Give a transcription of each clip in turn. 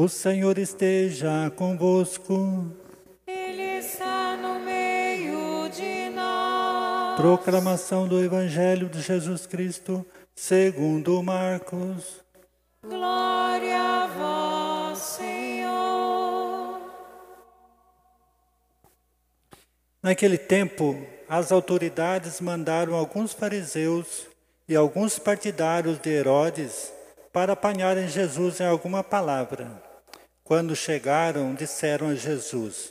O Senhor esteja convosco. Ele está no meio de nós. Proclamação do Evangelho de Jesus Cristo segundo Marcos. Glória a vós, Senhor. Naquele tempo, as autoridades mandaram alguns fariseus e alguns partidários de Herodes para apanharem Jesus em alguma palavra. Quando chegaram, disseram a Jesus: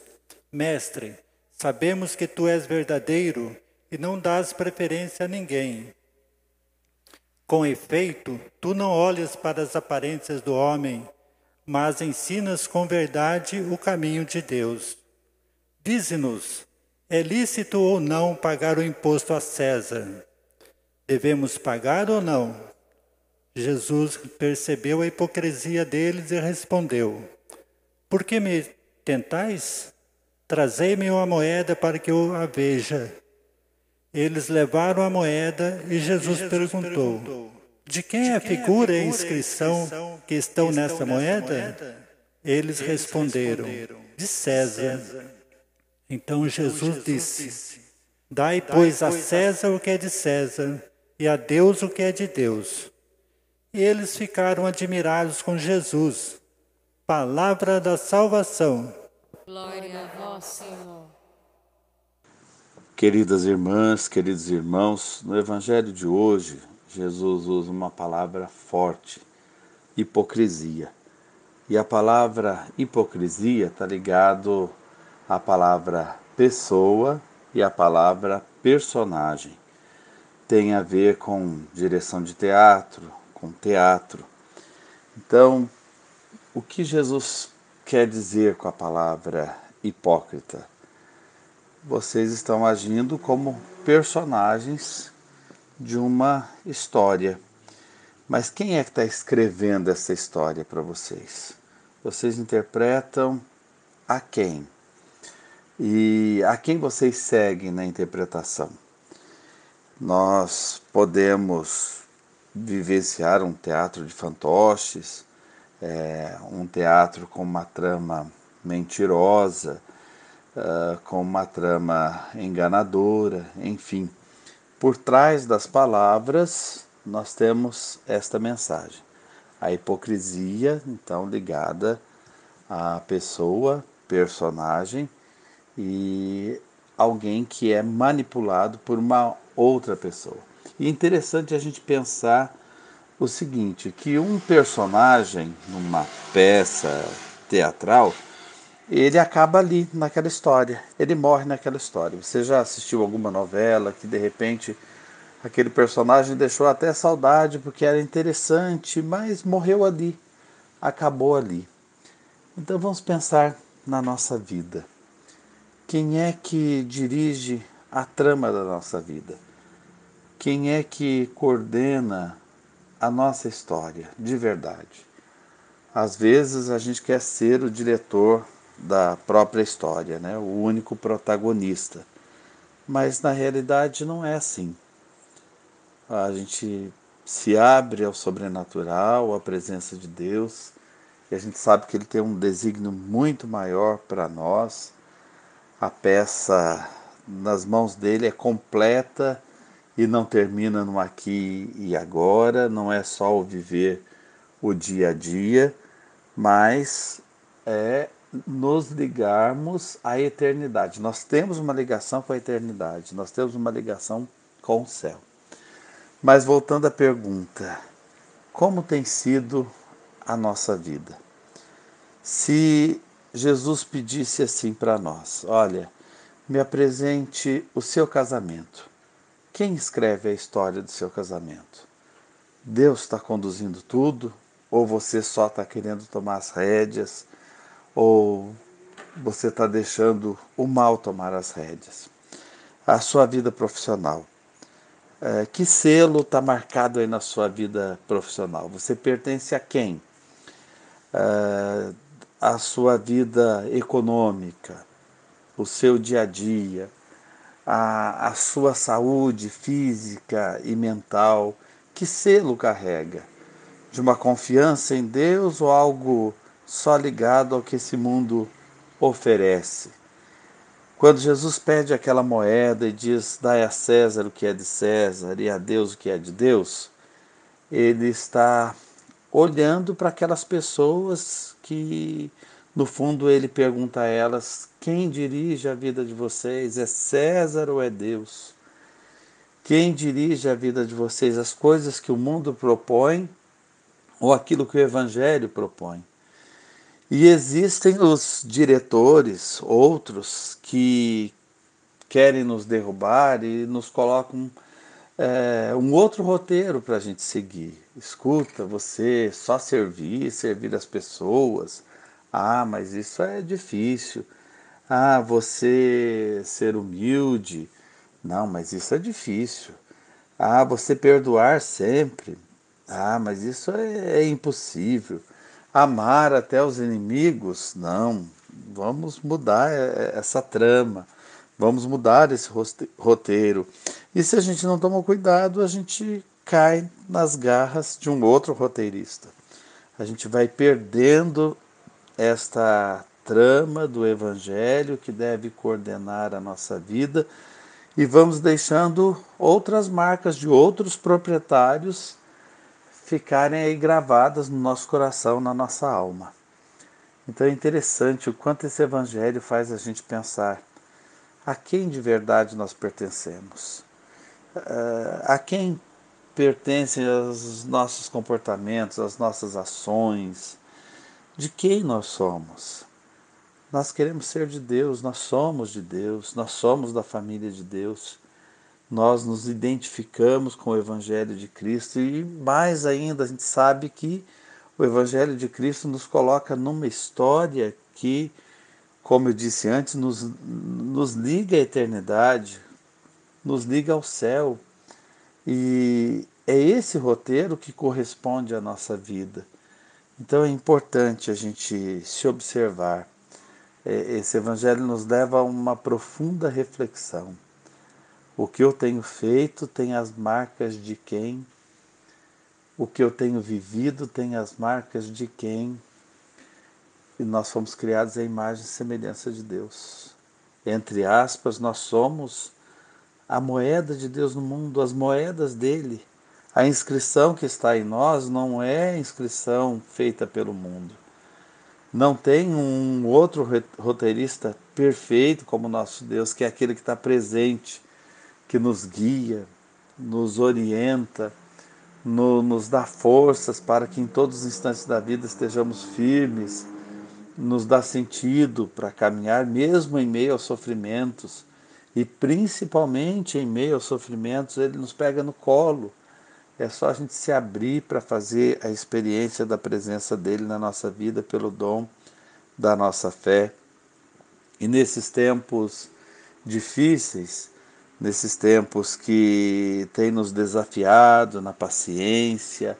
Mestre, sabemos que tu és verdadeiro e não dás preferência a ninguém. Com efeito, tu não olhas para as aparências do homem, mas ensinas com verdade o caminho de Deus. Dize-nos, é lícito ou não pagar o imposto a César? Devemos pagar ou não? Jesus percebeu a hipocrisia deles e respondeu: Por que me tentais? Trazei-me uma moeda para que eu a veja. Eles levaram a moeda e Jesus perguntou: De quem é a figura e a inscrição que estão nessa moeda? Eles responderam: De César. Então Jesus disse: Dai, pois, a César o que é de César, e a Deus o que é de Deus. E eles ficaram admirados com Jesus. Palavra da salvação. Glória a vós, Senhor. Queridas irmãs, queridos irmãos, no Evangelho de hoje, Jesus usa uma palavra forte: hipocrisia. E a palavra hipocrisia está ligado à palavra pessoa e à palavra personagem. Tem a ver com direção de teatro, com teatro. Então, o que Jesus quer dizer com a palavra hipócrita? Vocês estão agindo como personagens de uma história. Mas quem é que está escrevendo essa história para vocês? Vocês interpretam a quem? E a quem vocês seguem na interpretação? Nós podemos vivenciar um teatro de fantoches, um teatro com uma trama mentirosa, com uma trama enganadora, enfim. Por trás das palavras, nós temos esta mensagem: a hipocrisia, então, ligada à pessoa, personagem, e alguém que é manipulado por uma outra pessoa. E é interessante a gente pensar o seguinte, que um personagem numa peça teatral, ele acaba ali naquela história, ele morre naquela história. Você já assistiu alguma novela que de repente aquele personagem deixou até saudade porque era interessante, mas morreu ali, acabou ali. Então vamos pensar na nossa vida. Quem é que dirige a trama da nossa vida? Quem é que coordena a nossa história de verdade? Às vezes a gente quer ser o diretor da própria história, né? O único protagonista. Mas na realidade não é assim. A gente se abre ao sobrenatural, à presença de Deus, e a gente sabe que Ele tem um desígnio muito maior para nós. A peça nas mãos dele é completa e não termina no aqui e agora, não é só o viver o dia a dia, mas é nos ligarmos à eternidade. Nós temos uma ligação com a eternidade, nós temos uma ligação com o céu. Mas voltando à pergunta, como tem sido a nossa vida? Se Jesus pedisse assim para nós: Olha, me apresente o seu casamento. Quem escreve a história do seu casamento? Deus está conduzindo tudo? Ou você só está querendo tomar as rédeas? Ou você está deixando o mal tomar as rédeas? A sua vida profissional. Que selo está marcado aí na sua vida profissional? Você pertence a quem? A sua vida econômica, o seu dia a dia, a sua saúde física e mental, que selo carrega? De uma confiança em Deus ou algo só ligado ao que esse mundo oferece. Quando Jesus pede aquela moeda e diz, dai a César o que é de César e a Deus o que é de Deus, ele está olhando para aquelas pessoas que, no fundo, ele pergunta a elas, quem dirige a vida de vocês, é César ou é Deus? Quem dirige a vida de vocês, as coisas que o mundo propõe ou aquilo que o Evangelho propõe? E existem os diretores, outros, que querem nos derrubar e nos colocam um outro roteiro para a gente seguir. Escuta, você só servir as pessoas. Ah, mas isso é difícil. Ah, você ser humilde. Não, mas isso é difícil. Ah, você perdoar sempre. Ah, mas isso é impossível. Amar até os inimigos? Não, vamos mudar essa trama, vamos mudar esse roteiro. E se a gente não tomar cuidado, a gente cai nas garras de um outro roteirista. A gente vai perdendo esta trama do Evangelho que deve coordenar a nossa vida e vamos deixando outras marcas de outros proprietários ficarem aí gravadas no nosso coração, na nossa alma. Então é interessante o quanto esse Evangelho faz a gente pensar a quem de verdade nós pertencemos, a quem pertencem os nossos comportamentos, as nossas ações, de quem nós somos. Nós queremos ser de Deus, nós somos de Deus, nós somos da família de Deus. Nós nos identificamos com o Evangelho de Cristo e mais ainda a gente sabe que o Evangelho de Cristo nos coloca numa história que, como eu disse antes, nos liga à eternidade, nos liga ao céu. E é esse roteiro que corresponde à nossa vida. Então é importante a gente se observar. Esse Evangelho nos leva a uma profunda reflexão. O que eu tenho feito tem as marcas de quem? O que eu tenho vivido tem as marcas de quem? E nós fomos criados à imagem e semelhança de Deus. Entre aspas, nós somos a moeda de Deus no mundo, as moedas dele. A inscrição que está em nós não é inscrição feita pelo mundo. Não tem um outro roteirista perfeito como nosso Deus, que é aquele que está presente, que nos guia, nos orienta, nos dá forças para que em todos os instantes da vida estejamos firmes, nos dá sentido para caminhar mesmo em meio aos sofrimentos e principalmente em meio aos sofrimentos ele nos pega no colo. É só a gente se abrir para fazer a experiência da presença dele na nossa vida pelo dom da nossa fé. E nesses tempos difíceis, nesses tempos que tem nos desafiado na paciência,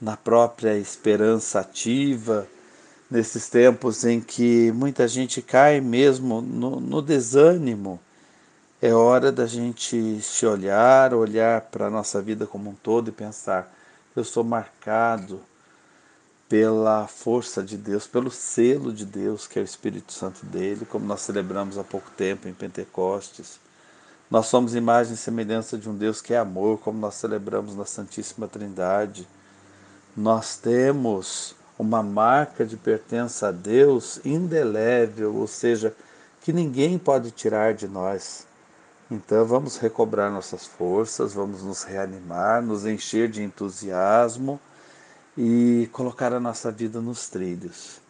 na própria esperança ativa, nesses tempos em que muita gente cai mesmo no desânimo, é hora da gente se olhar para a nossa vida como um todo e pensar, eu sou marcado pela força de Deus, pelo selo de Deus, que é o Espírito Santo dele, como nós celebramos há pouco tempo em Pentecostes. Nós somos imagem e semelhança de um Deus que é amor, como nós celebramos na Santíssima Trindade. Nós temos uma marca de pertença a Deus indelével, ou seja, que ninguém pode tirar de nós. Então vamos recobrar nossas forças, vamos nos reanimar, nos encher de entusiasmo e colocar a nossa vida nos trilhos.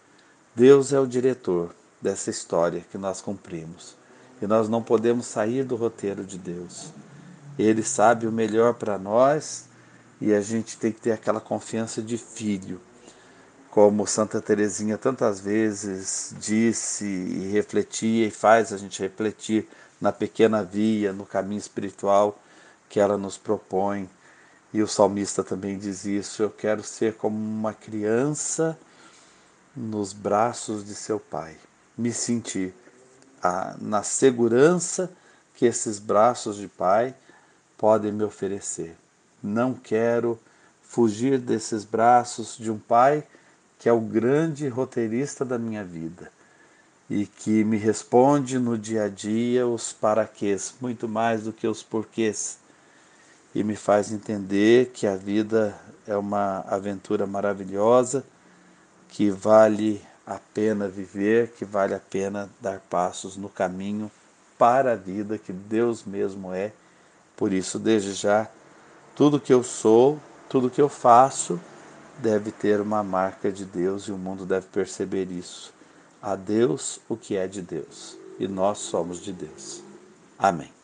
Deus é o diretor dessa história que nós cumprimos. E nós não podemos sair do roteiro de Deus. Ele sabe o melhor para nós e a gente tem que ter aquela confiança de filho. Como Santa Teresinha tantas vezes disse e refletia e faz a gente refletir na pequena via, no caminho espiritual que ela nos propõe. E o salmista também diz isso, eu quero ser como uma criança nos braços de seu pai. Me sentir na segurança que esses braços de pai podem me oferecer. Não quero fugir desses braços de um pai que é o grande roteirista da minha vida e que me responde no dia a dia os paraquês, muito mais do que os porquês, e me faz entender que a vida é uma aventura maravilhosa, que vale a pena viver, que vale a pena dar passos no caminho para a vida que Deus mesmo é. Por isso, desde já, tudo que eu sou, tudo que eu faço, deve ter uma marca de Deus e o mundo deve perceber isso. A Deus o que é de Deus, e nós somos de Deus. Amém.